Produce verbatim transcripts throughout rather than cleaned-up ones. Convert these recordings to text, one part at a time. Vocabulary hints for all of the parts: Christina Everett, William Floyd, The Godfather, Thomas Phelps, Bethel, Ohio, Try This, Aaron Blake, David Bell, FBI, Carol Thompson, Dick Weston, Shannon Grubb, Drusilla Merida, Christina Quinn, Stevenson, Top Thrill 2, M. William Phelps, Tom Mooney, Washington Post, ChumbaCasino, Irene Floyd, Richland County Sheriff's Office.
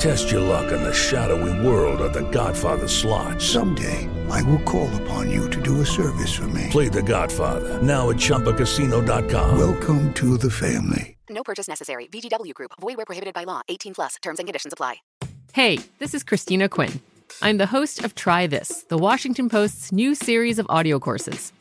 Test your luck in the shadowy world of The Godfather slot. Someday, I will call upon you to do a service for me. Play The Godfather, now at Chumba Casino dot com. Welcome to the family. No purchase necessary. V G W Group. Void where prohibited by law. eighteen plus. Terms and conditions apply. Hey, this is Christina Quinn. I'm the host of Try This, the Washington Post's new series of audio courses.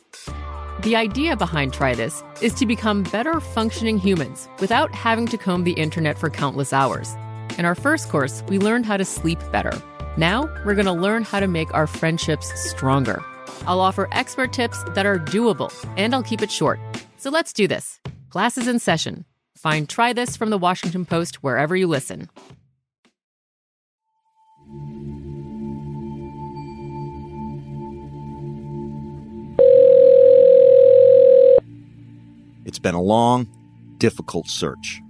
The idea behind Try This is to become better functioning humans without having to comb the internet for countless hours. In our first course, we learned how to sleep better. Now, we're going to learn how to make our friendships stronger. I'll offer expert tips that are doable, and I'll keep it short. So let's do this. Class is in session. Find Try This from the Washington Post wherever you listen. It's been a long, difficult search.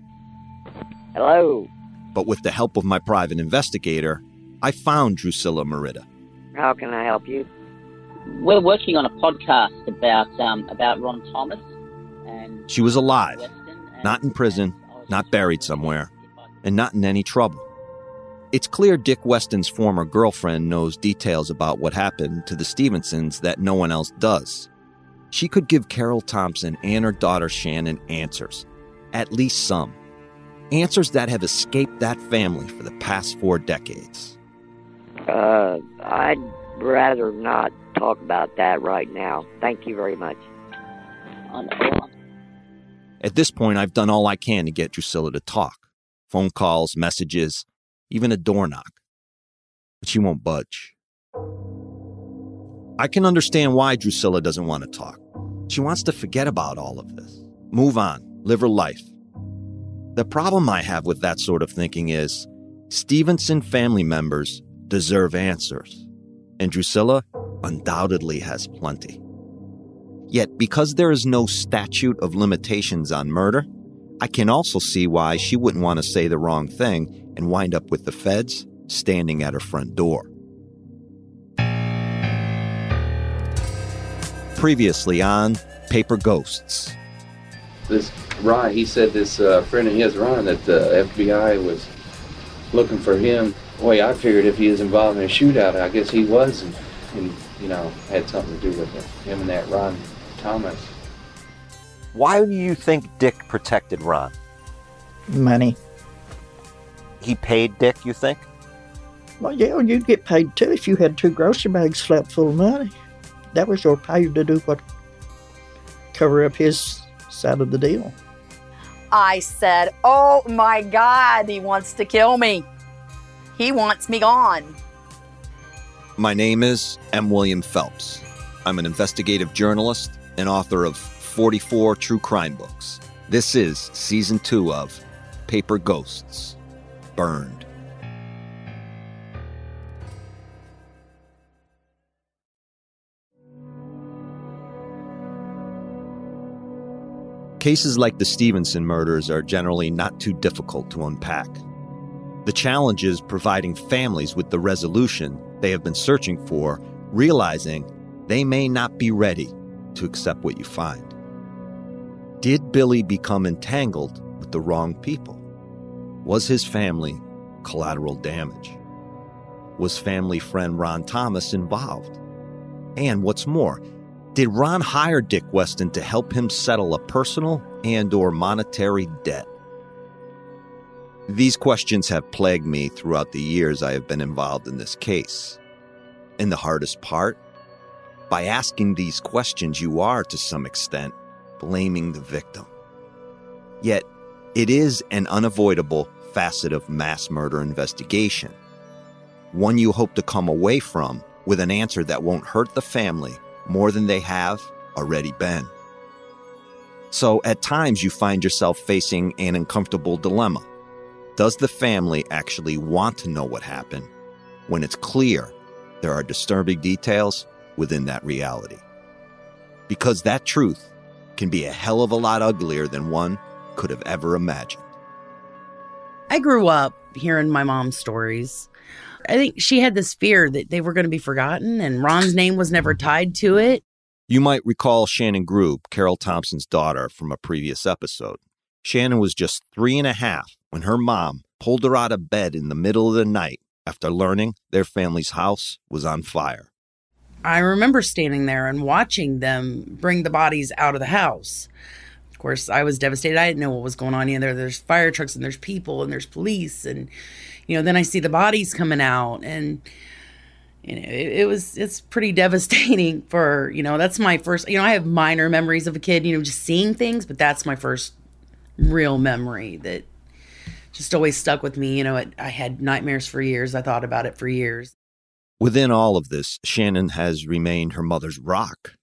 Hello. But with the help of my private investigator, I found Drusilla Merida. How can I help you? We're working on a podcast about um, about Ron Thomas. And she was alive, not in prison, not buried somewhere, and not in any trouble. It's clear Dick Weston's former girlfriend knows details about what happened to the Stevensons that no one else does. She could give Carol Thompson and her daughter Shannon answers, at least some. Answers that have escaped that family for the past four decades. Uh, I'd rather not talk about that right now. Thank you very much. At this point, I've done all I can to get Drusilla to talk. Phone calls, messages, even a door knock. But she won't budge. I can understand why Drusilla doesn't want to talk. She wants to forget about all of this. Move on, live her life. The problem I have with that sort of thinking is Stevenson family members deserve answers, and Drusilla undoubtedly has plenty. Yet, because there is no statute of limitations on murder, I can also see why she wouldn't want to say the wrong thing and wind up with the feds standing at her front door. Previously on Paper Ghosts. This Ron, he said this uh, friend of his, Ron, that the F B I was looking for him. Boy, I figured if he was involved in a shootout, I guess he was. And, and you know, had something to do with it, him and that Ron Thomas. Why do you think Dick protected Ron? Money. He paid Dick, you think? Well, yeah, you'd get paid too if you had two grocery bags flat full of money. That was your pay to do what, cover up his side of the deal. I said, oh my God, he wants to kill me. He wants me gone. My name is M. William Phelps. I'm an investigative journalist and author of forty-four true crime books. This is season two of Paper Ghosts, Burned. Cases like the Stevenson murders are generally not too difficult to unpack. The challenge is providing families with the resolution they have been searching for, realizing they may not be ready to accept what you find. Did Billy become entangled with the wrong people? Was his family collateral damage? Was family friend Ron Thomas involved? And what's more, did Ron hire Dick Weston to help him settle a personal and or monetary debt? These questions have plagued me throughout the years I have been involved in this case. And the hardest part? By asking these questions, you are, to some extent, blaming the victim. Yet, it is an unavoidable facet of mass murder investigation. One you hope to come away from with an answer that won't hurt the family more than they have already been. So at times you find yourself facing an uncomfortable dilemma. Does the family actually want to know what happened when it's clear there are disturbing details within that reality? Because that truth can be a hell of a lot uglier than one could have ever imagined. I grew up hearing my mom's stories. I think she had this fear that they were going to be forgotten, and Ron's name was never tied to it. You might recall Shannon Grubb, Carol Thompson's daughter, from a previous episode. Shannon was just three and a half when her mom pulled her out of bed in the middle of the night after learning their family's house was on fire. I remember standing there and watching them bring the bodies out of the house. Of course, I was devastated. I didn't know what was going on either. There's fire trucks and there's people and there's police and... You know, then I see the bodies coming out, and, you know, it, it was, it's pretty devastating for, you know, that's my first, you know, I have minor memories of a kid, you know, just seeing things, but that's my first real memory that just always stuck with me. You know, it, I had nightmares for years. I thought about it for years. Within all of this, Shannon has remained her mother's rock.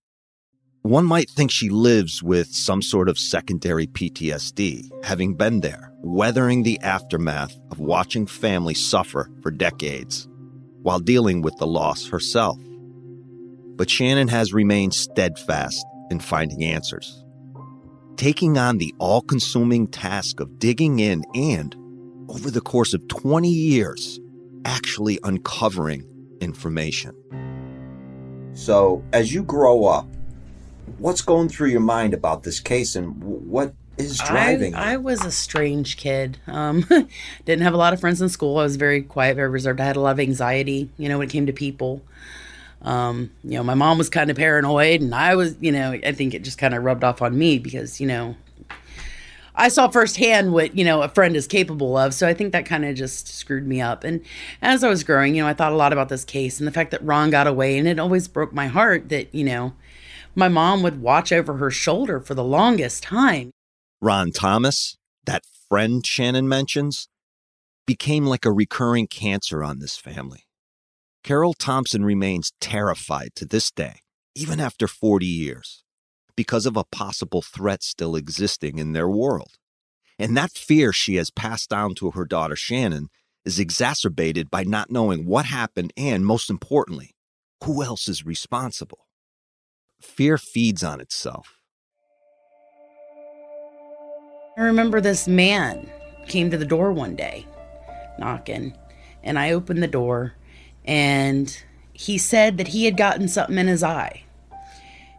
One might think she lives with some sort of secondary P T S D, having been there, weathering the aftermath of watching family suffer for decades while dealing with the loss herself. But Shannon has remained steadfast in finding answers, taking on the all-consuming task of digging in and, over the course of twenty years, actually uncovering information. So, as you grow up, what's going through your mind about this case, and what is driving? I, I was a strange kid. Um, didn't have a lot of friends in school. I was very quiet, very reserved. I had a lot of anxiety, you know, when it came to people. Um, you know, my mom was kind of paranoid, and I was, you know, I think it just kind of rubbed off on me because, you know, I saw firsthand what, you know, a friend is capable of. So I think that kind of just screwed me up. And as I was growing, you know, I thought a lot about this case and the fact that Ron got away, and it always broke my heart that, you know, my mom would watch over her shoulder for the longest time. Ron Thomas, that friend Shannon mentions, became like a recurring cancer on this family. Carol Thompson remains terrified to this day, even after forty years, because of a possible threat still existing in their world. And that fear she has passed down to her daughter Shannon is exacerbated by not knowing what happened and, most importantly, who else is responsible. Fear feeds on itself. I remember this man came to the door one day, knocking, and I opened the door, and he said that he had gotten something in his eye,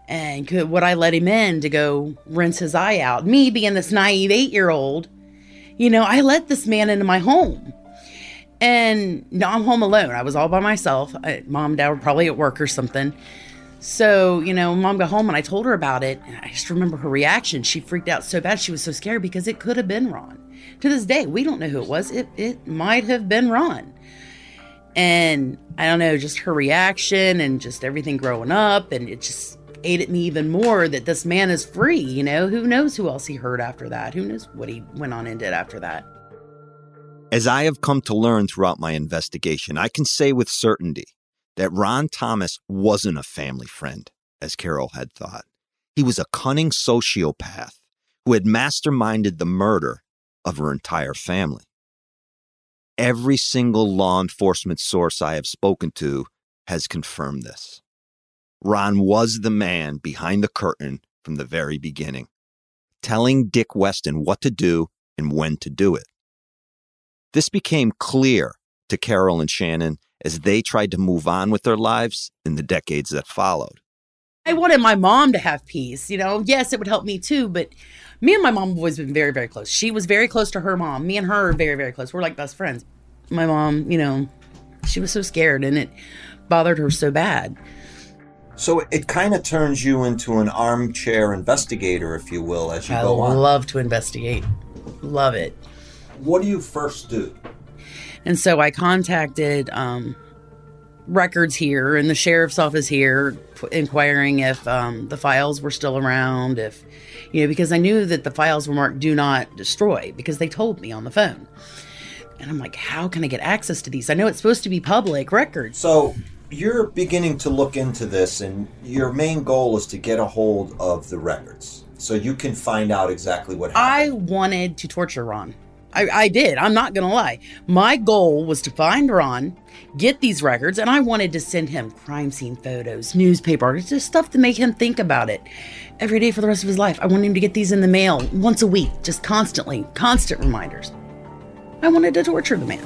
and could would I let him in to go rinse his eye out? Me being this naive eight-year-old, you know, I let this man into my home, And no, I'm home alone. I was all by myself. I, Mom and Dad were probably at work or something. So, you know, Mom got home and I told her about it. And I just remember her reaction. She freaked out so bad. She was so scared because it could have been Ron. To this day, we don't know who it was. It, it might have been Ron. And I don't know, just her reaction and just everything growing up. And it just ate at me even more that this man is free. You know, who knows who else he hurt after that? Who knows what he went on and did after that? As I have come to learn throughout my investigation, I can say with certainty that Ron Thomas wasn't a family friend, as Carol had thought. He was a cunning sociopath who had masterminded the murder of her entire family. Every single law enforcement source I have spoken to has confirmed this. Ron was the man behind the curtain from the very beginning, telling Dick Weston what to do and when to do it. This became clear to Carol and Shannon as they tried to move on with their lives in the decades that followed. I wanted my mom to have peace, you know. Yes, it would help me too, but me and my mom have always been very, very close. She was very close to her mom. Me and her are very, very close. We're like best friends. My mom, you know, she was so scared and it bothered her so bad. So it kind of turns you into an armchair investigator, if you will, as you I go on. I love to investigate. Love it. What do you first do? And so I contacted um, records here and the sheriff's office here, p- inquiring if um, the files were still around, if, you know, because I knew that the files were marked do not destroy because they told me on the phone. And I'm like, how can I get access to these? I know it's supposed to be public records. So you're beginning to look into this, and your main goal is to get a hold of the records so you can find out exactly what happened. I wanted to torture Ron. I, I did. I'm not going to lie. My goal was to find Ron, get these records, and I wanted to send him crime scene photos, newspaper articles, just stuff to make him think about it every day for the rest of his life. I wanted him to get these in the mail once a week, just constantly, constant reminders. I wanted to torture the man.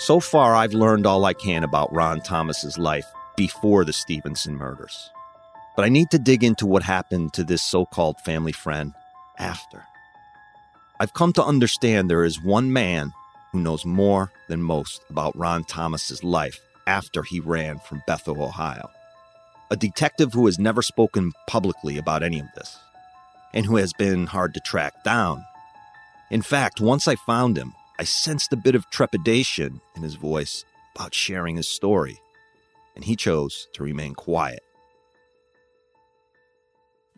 So far, I've learned all I can about Ron Thomas's life before the Stevenson murders. But I need to dig into what happened to this so-called family friend after. I've come to understand there is one man who knows more than most about Ron Thomas's life after he ran from Bethel, Ohio. A detective who has never spoken publicly about any of this, and who has been hard to track down. In fact, once I found him, I sensed a bit of trepidation in his voice about sharing his story, and he chose to remain quiet.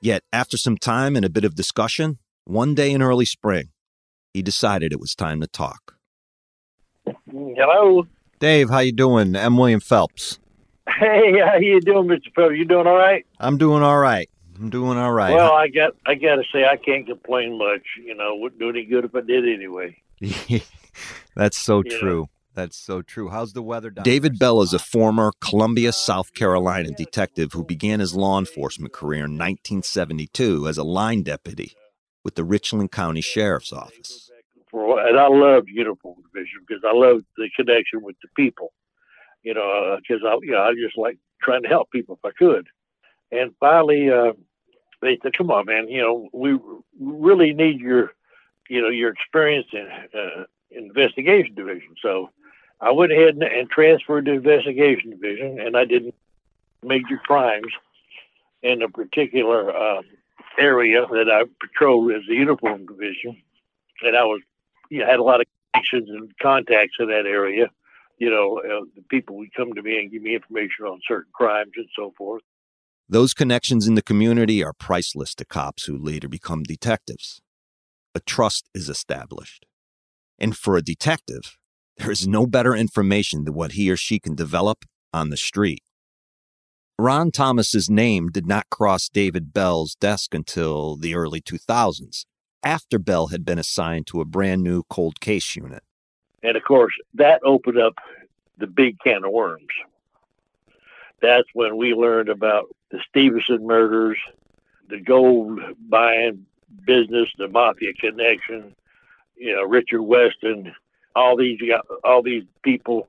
Yet, after some time and a bit of discussion, one day in early spring, he decided it was time to talk. Hello? Dave, how you doing? M. William Phelps. Hey, how you doing, Mister Phelps? You doing all right? I'm doing all right. I'm doing all right. Well, I got I got to say, I can't complain much. You know, wouldn't do any good if I did anyway. That's so yeah. true. That's so true. How's the weather down? David Bell is a former Columbia, South Carolina detective who began his law enforcement career in nineteen seventy-two as a line deputy with the Richland County Sheriff's Office. For, and I loved uniform division because I loved the connection with the people, you know, because I, you know, I just like trying to help people if I could. And finally, uh, they said, come on, man, you know, we really need your, you know, your experience in uh, investigation division. So I went ahead and, and transferred to investigation division, and I did major crimes in a particular uh, area that I patrolled as the uniform division. And I was, you know, had a lot of connections and contacts in that area. You know, uh, the people would come to me and give me information on certain crimes and so forth. Those connections in the community are priceless to cops who later become detectives. A trust is established. And for a detective, there is no better information than what he or she can develop on the street. Ron Thomas's name did not cross David Bell's desk until the early two thousands, after Bell had been assigned to a brand new cold case unit. And of course, that opened up the big can of worms. That's when we learned about the Stevenson murders, the gold buying business, the mafia connection, you know, Richard Weston, all these all these people,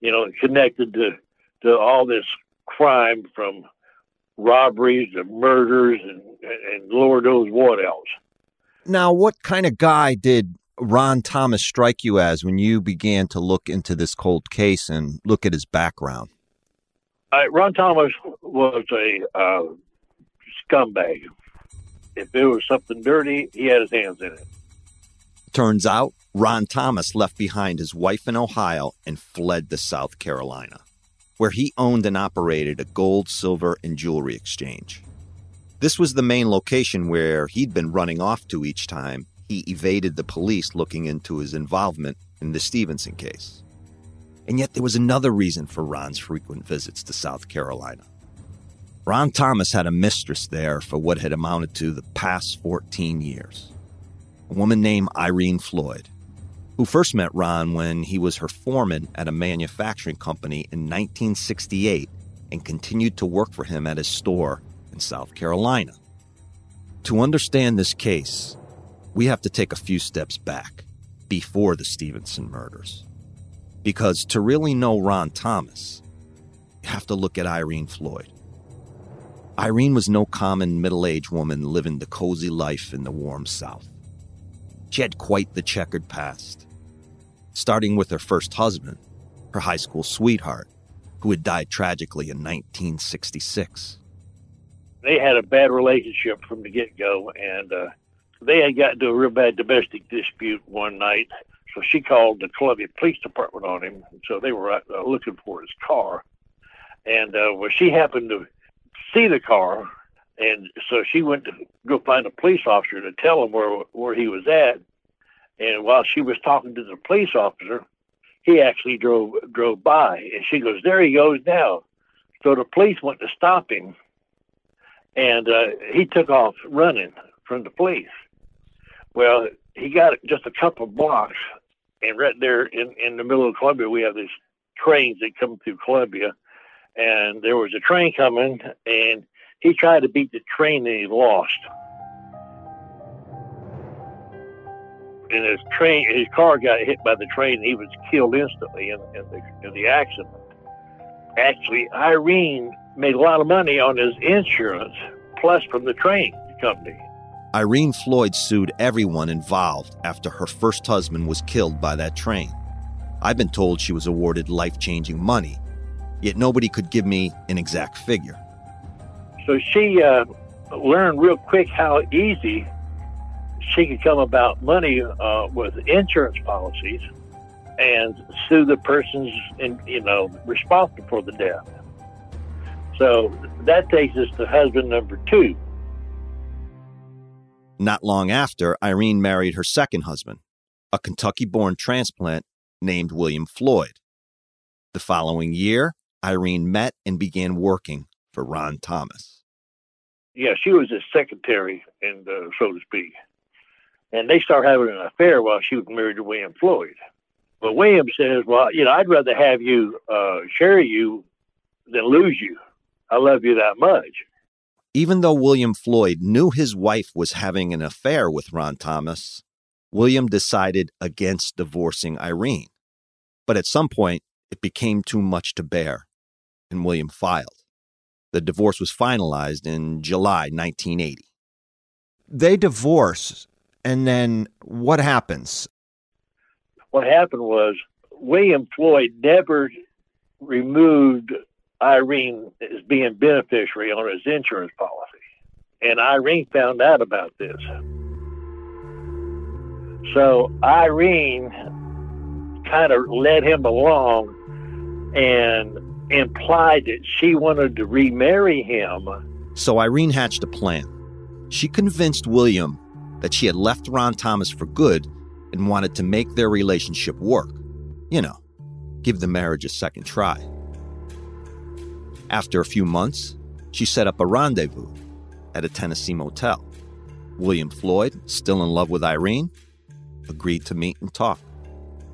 you know, connected to, to all this crime, from robberies to murders and, and Lord knows what else. Now, what kind of guy did Ron Thomas strike you as when you began to look into this cold case and look at his background? Uh, Ron Thomas was a uh, scumbag. If there was something dirty, he had his hands in it. Turns out, Ron Thomas left behind his wife in Ohio and fled to South Carolina, where he owned and operated a gold, silver, and jewelry exchange. This was the main location where he'd been running off to each time he evaded the police looking into his involvement in the Stevenson case. And yet there was another reason for Ron's frequent visits to South Carolina. Ron Thomas had a mistress there for what had amounted to the past fourteen years, a woman named Irene Floyd, who first met Ron when he was her foreman at a manufacturing company in nineteen sixty-eight and continued to work for him at his store in South Carolina. To understand this case, we have to take a few steps back before the Stevenson murders. Because to really know Ron Thomas, you have to look at Irene Floyd. Irene was no common middle-aged woman living the cozy life in the warm South. She had quite the checkered past, starting with her first husband, her high school sweetheart, who had died tragically in nineteen sixty-six. They had a bad relationship from the get-go, and uh, they had got into a real bad domestic dispute one night, so she called the Columbia Police Department on him. So they were uh, looking for his car, and uh, well, she happened to see the car, and so she went to go find a police officer to tell him where where he was at. And while she was talking to the police officer, he actually drove drove by, and she goes, "There he goes now." So the police went to stop him, and uh, he took off running from the police. Well, he got just a couple of blocks, and right there in, in the middle of Columbia, we have these trains that come through Columbia, and there was a train coming, and he tried to beat the train, and he lost. And his train, his car got hit by the train, and he was killed instantly in, in, the, in the accident. Actually, Irene made a lot of money on his insurance, plus from the train company. Irene Floyd sued everyone involved after her first husband was killed by that train. I've been told she was awarded life-changing money, yet nobody could give me an exact figure. So she uh, learned real quick how easy she could come about money uh, with insurance policies and sue the persons, in, you know, responsible for the death. So that takes us to husband number two. Not long after, Irene married her second husband, a Kentucky-born transplant named William Floyd. The following year, Irene met and began working for Ron Thomas. Yeah, she was his secretary, and uh, so to speak. And they started having an affair while she was married to William Floyd. But William says, well, you know, I'd rather have you uh, marry you than lose you. I love you that much. Even though William Floyd knew his wife was having an affair with Ron Thomas, William decided against divorcing Irene. But at some point, it became too much to bear, and William filed. The divorce was finalized in July nineteen eighty. They divorce, and then what happens? What happened was William Floyd never removed Irene as being beneficiary on his insurance policy. And Irene found out about this. So Irene kind of led him along and implied that she wanted to remarry him. So Irene hatched a plan. She convinced William that she had left Ron Thomas for good and wanted to make their relationship work. You know, give the marriage a second try. After a few months, she set up a rendezvous at a Tennessee motel. William Floyd, still in love with Irene, agreed to meet and talk.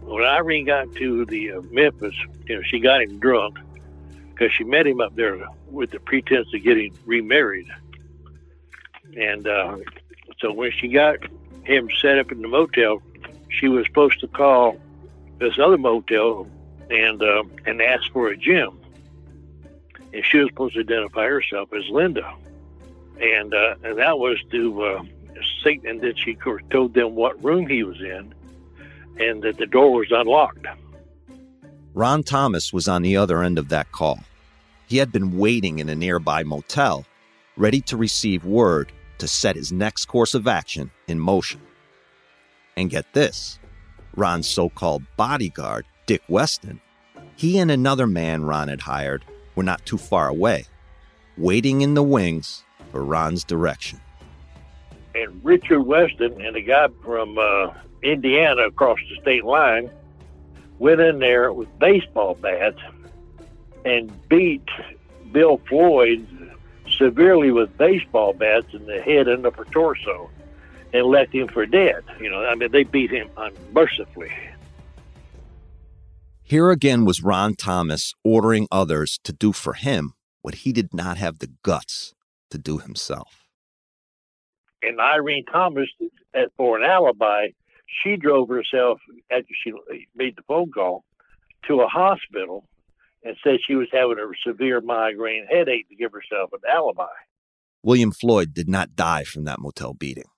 When Irene got to the uh, Memphis, you know, she got him drunk because she met him up there with the pretense of getting remarried. And uh, so when she got him set up in the motel, she was supposed to call this other motel and uh, and ask for a gym. And she was supposed to identify herself as Linda. And, uh, and that was to uh, Satan. And then she, of course, told them what room he was in and that the door was unlocked. Ron Thomas was on the other end of that call. He had been waiting in a nearby motel, ready to receive word to set his next course of action in motion. And get this, Ron's so-called bodyguard, Dick Weston, he and another man Ron had hired were not too far away, waiting in the wings for Ron's direction. And Richard Weston and a guy from uh, Indiana across the state line went in there with baseball bats and beat Bill Floyd severely with baseball bats in the head and upper torso and left him for dead. You know, I mean, they beat him unmercifully. Here again was Ron Thomas ordering others to do for him what he did not have the guts to do himself. And Irene Thomas, for an alibi, she drove herself, after she made the phone call, to a hospital and said she was having a severe migraine headache to give herself an alibi. William Floyd did not die from that motel beating,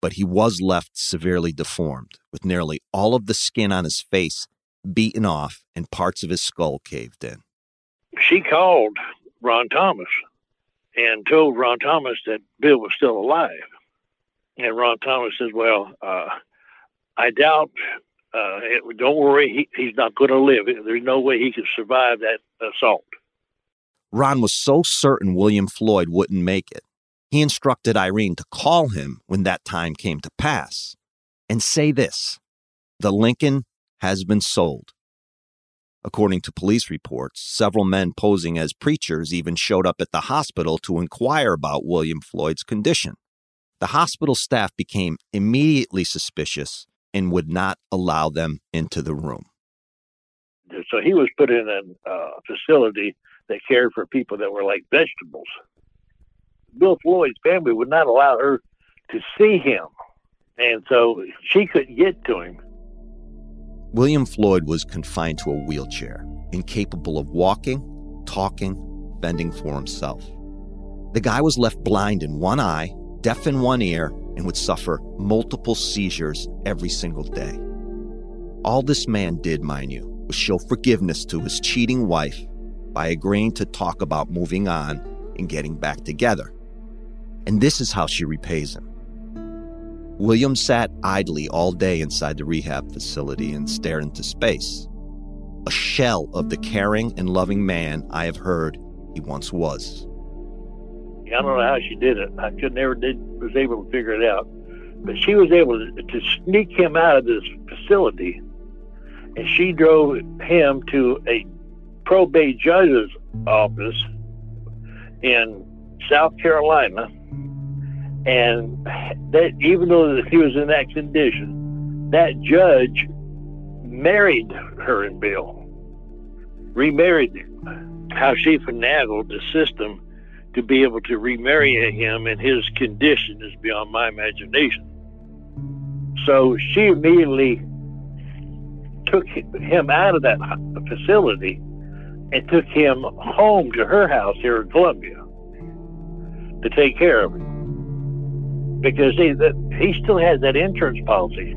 but he was left severely deformed, with nearly all of the skin on his face beaten off and parts of his skull caved in. She called Ron Thomas and told Ron Thomas that Bill was still alive. And Ron Thomas says, well, uh, I doubt, uh, it, don't worry, he, he's not going to live. There's no way he can survive that assault. Ron was so certain William Floyd wouldn't make it. He instructed Irene to call him when that time came to pass and say this, the Lincoln has been sold. According to police reports, several men posing as preachers even showed up at the hospital to inquire about William Floyd's condition. The hospital staff became immediately suspicious and would not allow them into the room. So he was put in a uh, facility that cared for people that were like vegetables. Bill Floyd's family would not allow her to see him, and so she couldn't get to him. William Floyd was confined to a wheelchair, incapable of walking, talking, bending for himself. The guy was left blind in one eye, deaf in one ear, and would suffer multiple seizures every single day. All this man did, mind you, was show forgiveness to his cheating wife by agreeing to talk about moving on and getting back together. And this is how she repays him. William sat idly all day inside the rehab facility and stared into space. A shell of the caring and loving man I have heard he once was. I don't know how she did it. I could never did, was able to figure it out. But she was able to, to sneak him out of this facility, and she drove him to a probate judge's office in South Carolina, and that even though he was in that condition, that judge married her and Bill, remarried him. How she finagled the system to be able to remarry him in his condition is beyond my imagination. So she immediately took him out of that facility and took him home to her house here in Columbia to take care of him, because he, that, he still had that insurance policy.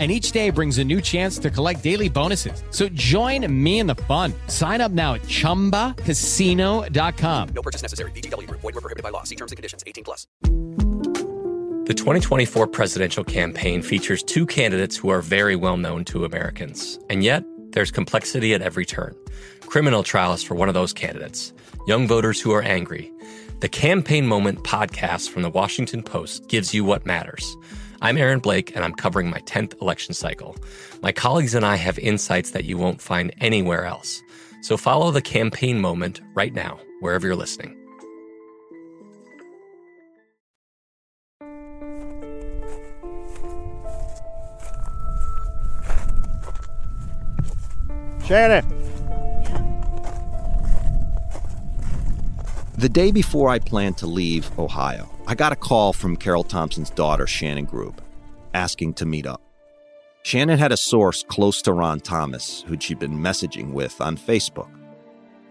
And each day brings a new chance to collect daily bonuses. So join me in the fun. Sign up now at chumba casino dot com. No purchase necessary. V G W. Void where prohibited by law. See terms and conditions. eighteen plus. The twenty twenty-four presidential campaign features two candidates who are very well known to Americans. And yet, there's complexity at every turn. Criminal trials for one of those candidates. Young voters who are angry. The Campaign Moment podcast from the Washington Post gives you what matters. I'm Aaron Blake, and I'm covering my tenth election cycle. My colleagues and I have insights that you won't find anywhere else. So follow the Campaign Moment right now, wherever you're listening. Shannon! The day before I planned to leave Ohio, I got a call from Carol Thompson's daughter, Shannon Grubb, asking to meet up. Shannon had a source close to Ron Thomas, who'd she'd been messaging with on Facebook.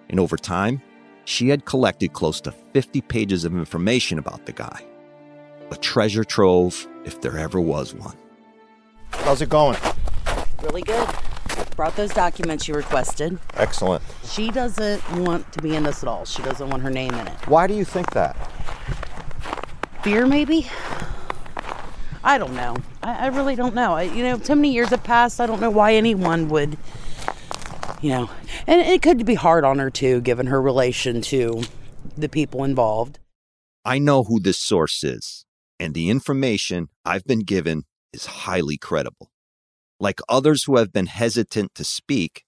And over time, she had collected close to fifty pages of information about the guy. A treasure trove, if there ever was one. How's it going? Really good. Brought those documents you requested. Excellent. She doesn't want to be in this at all. She doesn't want her name in it. Why do you think that? Fear, maybe? I don't know. I, I really don't know. I, you know, so many years have passed. I don't know why anyone would, you know. And it could be hard on her, too, given her relation to the people involved. I know who this source is, and the information I've been given is highly credible. Like others who have been hesitant to speak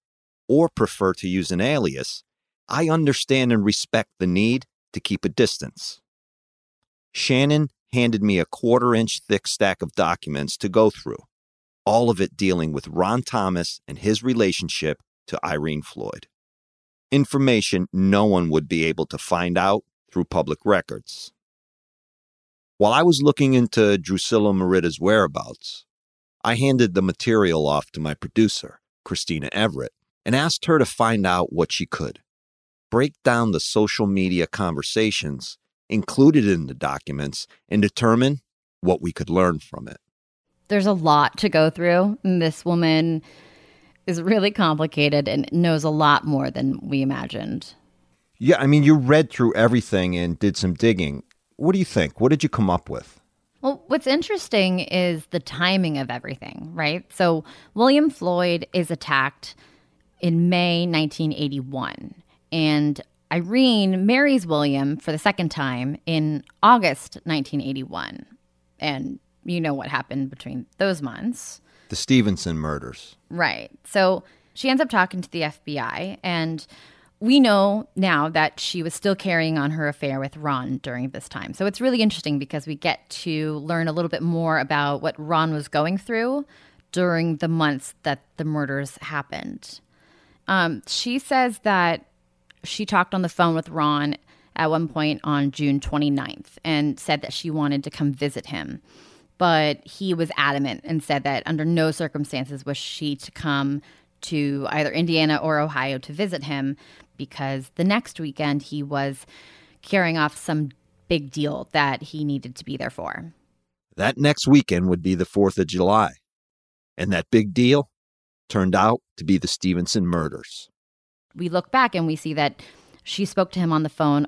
or prefer to use an alias, I understand and respect the need to keep a distance. Shannon handed me a quarter-inch thick stack of documents to go through, all of it dealing with Ron Thomas and his relationship to Irene Floyd. Information no one would be able to find out through public records. While I was looking into Drusilla Merida's whereabouts, I handed the material off to my producer, Christina Everett, and asked her to find out what she could. Break down the social media conversations included in the documents and determine what we could learn from it. There's a lot to go through. This woman is really complicated and knows a lot more than we imagined. Yeah, I mean, you read through everything and did some digging. What do you think? What did you come up with? Well, what's interesting is the timing of everything, right? So William Floyd is attacked in May nineteen eighty-one, and Irene marries William for the second time in August nineteen eighty-one. And you know what happened between those months. The Stevenson murders. Right. So she ends up talking to the F B I, and we know now that she was still carrying on her affair with Ron during this time. So it's really interesting because we get to learn a little bit more about what Ron was going through during the months that the murders happened. Um, she says that she talked on the phone with Ron at one point on June twenty-ninth and said that she wanted to come visit him. But he was adamant and said that under no circumstances was she to come to either Indiana or Ohio to visit him, because the next weekend he was carrying off some big deal that he needed to be there for. That next weekend would be the fourth of July. And that big deal turned out to be the Stevenson murders. We look back and we see that she spoke to him on the phone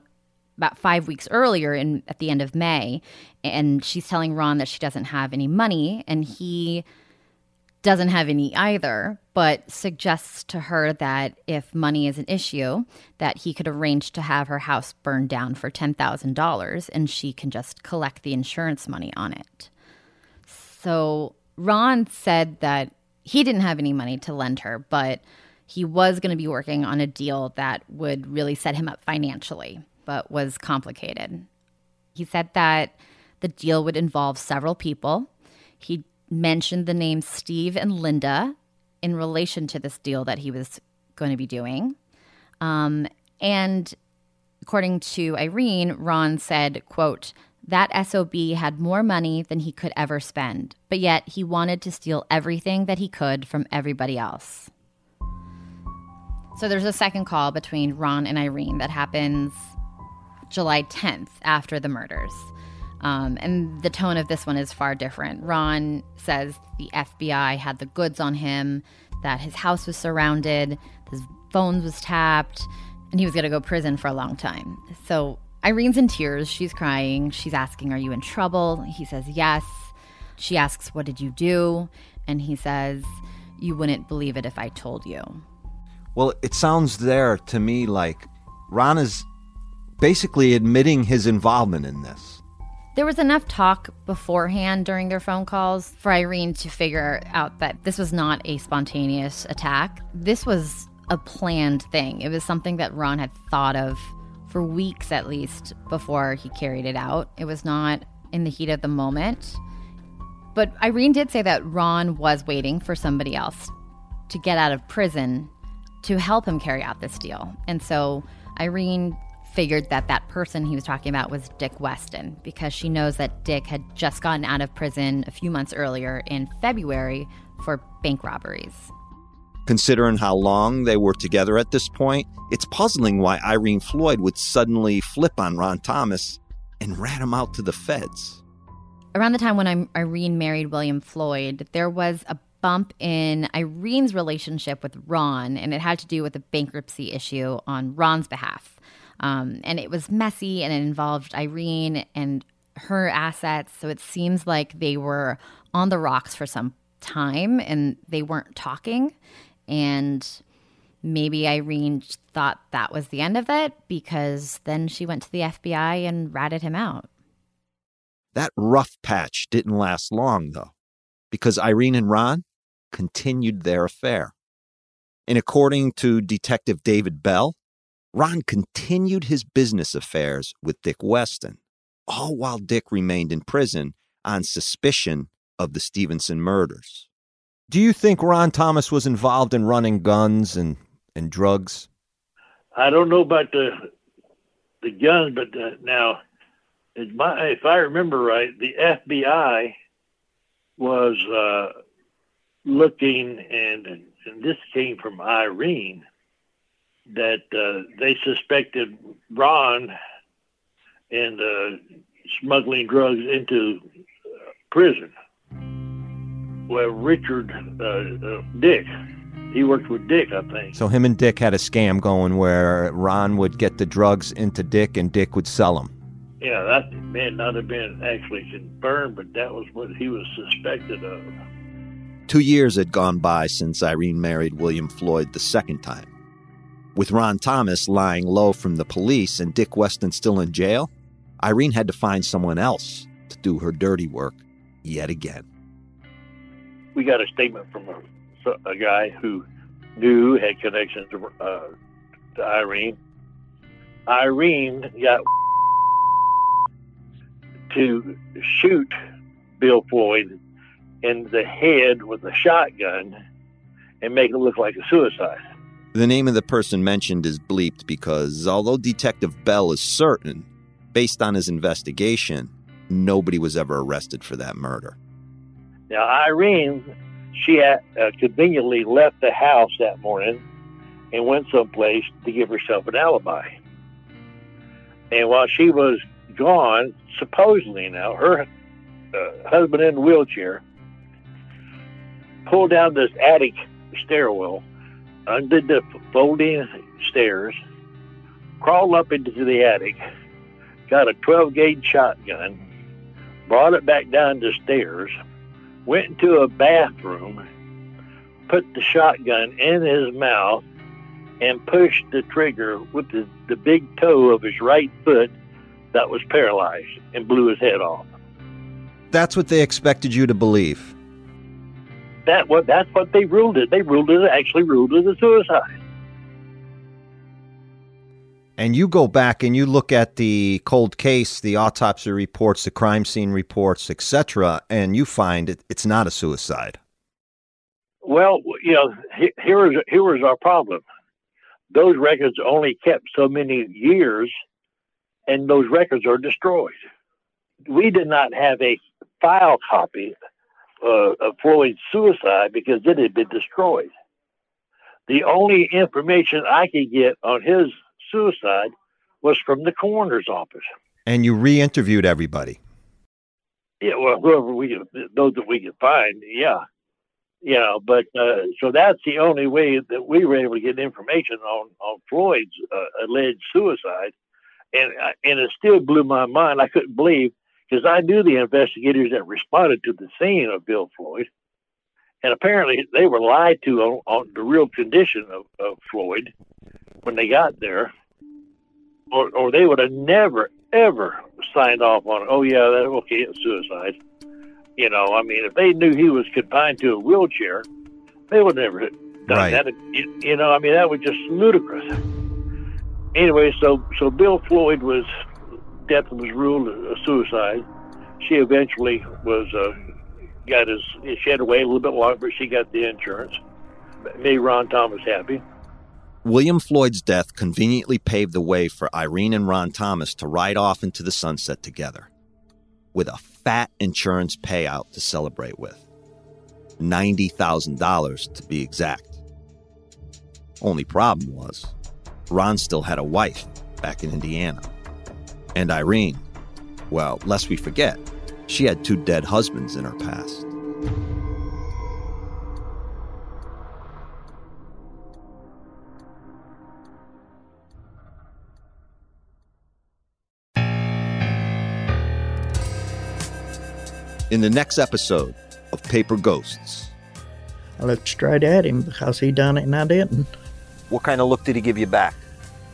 about five weeks earlier in, at the end of May. And she's telling Ron that she doesn't have any money, and he doesn't have any either, but suggests to her that if money is an issue, that he could arrange to have her house burned down for ten thousand dollars and she can just collect the insurance money on it. So Ron said that he didn't have any money to lend her, but he was going to be working on a deal that would really set him up financially, but was complicated. He said that the deal would involve several people. He mentioned the name Steve and Linda in relation to this deal that he was going to be doing. Um, and according to Irene, Ron said, quote, That S O B had more money than he could ever spend, but yet he wanted to steal everything that he could from everybody else. So there's a second call between Ron and Irene that happens July tenth after the murders. Um, and the tone of this one is far different. Ron says the F B I had the goods on him, that his house was surrounded, his phone was tapped, and he was going to go to prison for a long time. So Irene's in tears. She's crying. She's asking, are you in trouble? He says, yes. She asks, what did you do? And he says, you wouldn't believe it if I told you. Well, it sounds there to me like Ron is basically admitting his involvement in this. There was enough talk beforehand during their phone calls for Irene to figure out that this was not a spontaneous attack. This was a planned thing. It was something that Ron had thought of for weeks at least before he carried it out. It was not in the heat of the moment. But Irene did say that Ron was waiting for somebody else to get out of prison to help him carry out this deal. And so Irene figured that that person he was talking about was Dick Weston, because she knows that Dick had just gotten out of prison a few months earlier in February for bank robberies. Considering how long they were together at this point, it's puzzling why Irene Floyd would suddenly flip on Ron Thomas and rat him out to the feds. Around the time when Irene married William Floyd, there was a bump in Irene's relationship with Ron, and it had to do with a bankruptcy issue on Ron's behalf. Um, and it was messy, and it involved Irene and her assets, so it seems like they were on the rocks for some time, and they weren't talking. And maybe Irene thought that was the end of it, because then she went to the F B I and ratted him out. That rough patch didn't last long, though, because Irene and Ron continued their affair. And according to Detective David Bell, Ron continued his business affairs with Dick Weston, all while Dick remained in prison on suspicion of the Stevenson murders. Do you think Ron Thomas was involved in running guns and, and drugs? I don't know about the the guns, but uh, now, it might, if I remember right, the F B I was uh, looking, and, and this came from Irene, that uh, they suspected Ron and uh, smuggling drugs into prison. Well, Richard, uh, uh, Dick, he worked with Dick, I think. So him and Dick had a scam going where Ron would get the drugs into Dick and Dick would sell them. Yeah, that may not have been actually confirmed, but that was what he was suspected of. Two years had gone by since Irene married William Floyd the second time. With Ron Thomas lying low from the police and Dick Weston still in jail, Irene had to find someone else to do her dirty work yet again. We got a statement from a, a guy who knew, had connections to, uh, to Irene. Irene got to shoot Bill Floyd in the head with a shotgun and make it look like a suicide. The name of the person mentioned is bleeped because although Detective Bell is certain, based on his investigation, nobody was ever arrested for that murder. Now, Irene, she had, uh, conveniently left the house that morning and went someplace to give herself an alibi. And while she was gone, supposedly now, her uh, husband in a wheelchair pulled down this attic stairwell, undid the folding stairs, crawled up into the attic, got a twelve gauge shotgun, brought it back down the stairs, went into a bathroom, put the shotgun in his mouth, and pushed the trigger with the, the big toe of his right foot that was paralyzed and blew his head off. That's what they expected you to believe. That what that's what they ruled it. They ruled it, actually ruled it a suicide. And you go back and you look at the cold case, the autopsy reports, the crime scene reports, et cetera, and you find it, it's not a suicide. Well, you know, here was here was our problem. Those records only kept so many years, and those records are destroyed. we did not have a file copy uh, of Floyd's suicide because it had been destroyed. The only information I could get on his suicide was from the coroner's office. And you re-interviewed everybody. Yeah, well, whoever we could, those that we could find, yeah. You know, but uh, so that's the only way that we were able to get information on, on Floyd's uh, alleged suicide. And and it still blew my mind. I couldn't believe, because I knew the investigators that responded to the scene of Bill Floyd. And apparently they were lied to on, on the real condition of, of Floyd when they got there. Or, or they would have never, ever signed off on, oh, yeah, that, okay, it's suicide. You know, I mean, if they knew he was confined to a wheelchair, they would never have done right. that. It, you know, I mean, that was just ludicrous. Anyway, so, so Bill Floyd was, death was ruled a suicide. She eventually was, uh, got his, she had to wait a little bit longer, but she got the insurance. Made Ron Thomas happy. William Floyd's death conveniently paved the way for Irene and Ron Thomas to ride off into the sunset together with a fat insurance payout to celebrate with. ninety thousand dollars to be exact. Only problem was, Ron still had a wife back in Indiana. And Irene, well, lest we forget, she had two dead husbands in her past. In the next episode of Paper Ghosts. I looked straight at him because he done it and I didn't. What kind of look did he give you back?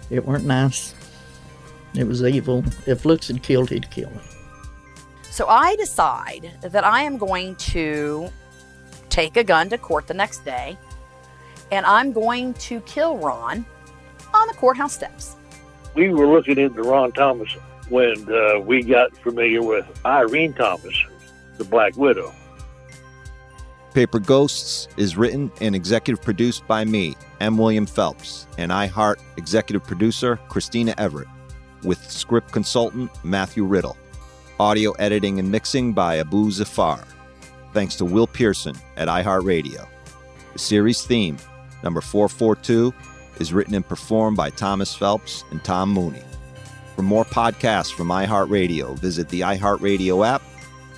It weren't nice. It was evil. If looks had killed, he'd kill him. So I decide that I am going to take a gun to court the next day, and I'm going to kill Ron on the courthouse steps. We were looking into Ron Thomas when uh, we got familiar with Irene Thomas, the Black Widow. Paper Ghosts is written and executive produced by me, M. William Phelps, and iHeart executive producer Christina Everett, with script consultant Matthew Riddle. Audio editing and mixing by Abu Zafar. Thanks to Will Pearson at iHeartRadio. The series theme, number four forty-two, is written and performed by Thomas Phelps and Tom Mooney. For more podcasts from iHeartRadio, visit the iHeartRadio app,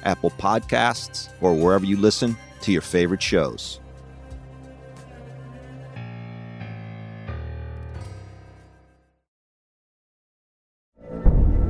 Apple Podcasts, or wherever you listen to your favorite shows.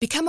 Become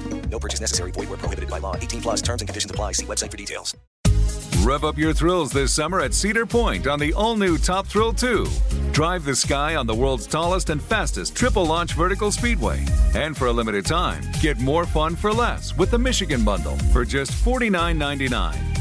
No purchase necessary. Void where prohibited by law. eighteen plus terms and conditions apply. See website for details. Rev up your thrills this summer at Cedar Point on the all-new Top Thrill two. Drive the sky on the world's tallest and fastest triple-launch vertical speedway. And for a limited time, get more fun for less with the Michigan Bundle for just forty-nine ninety-nine.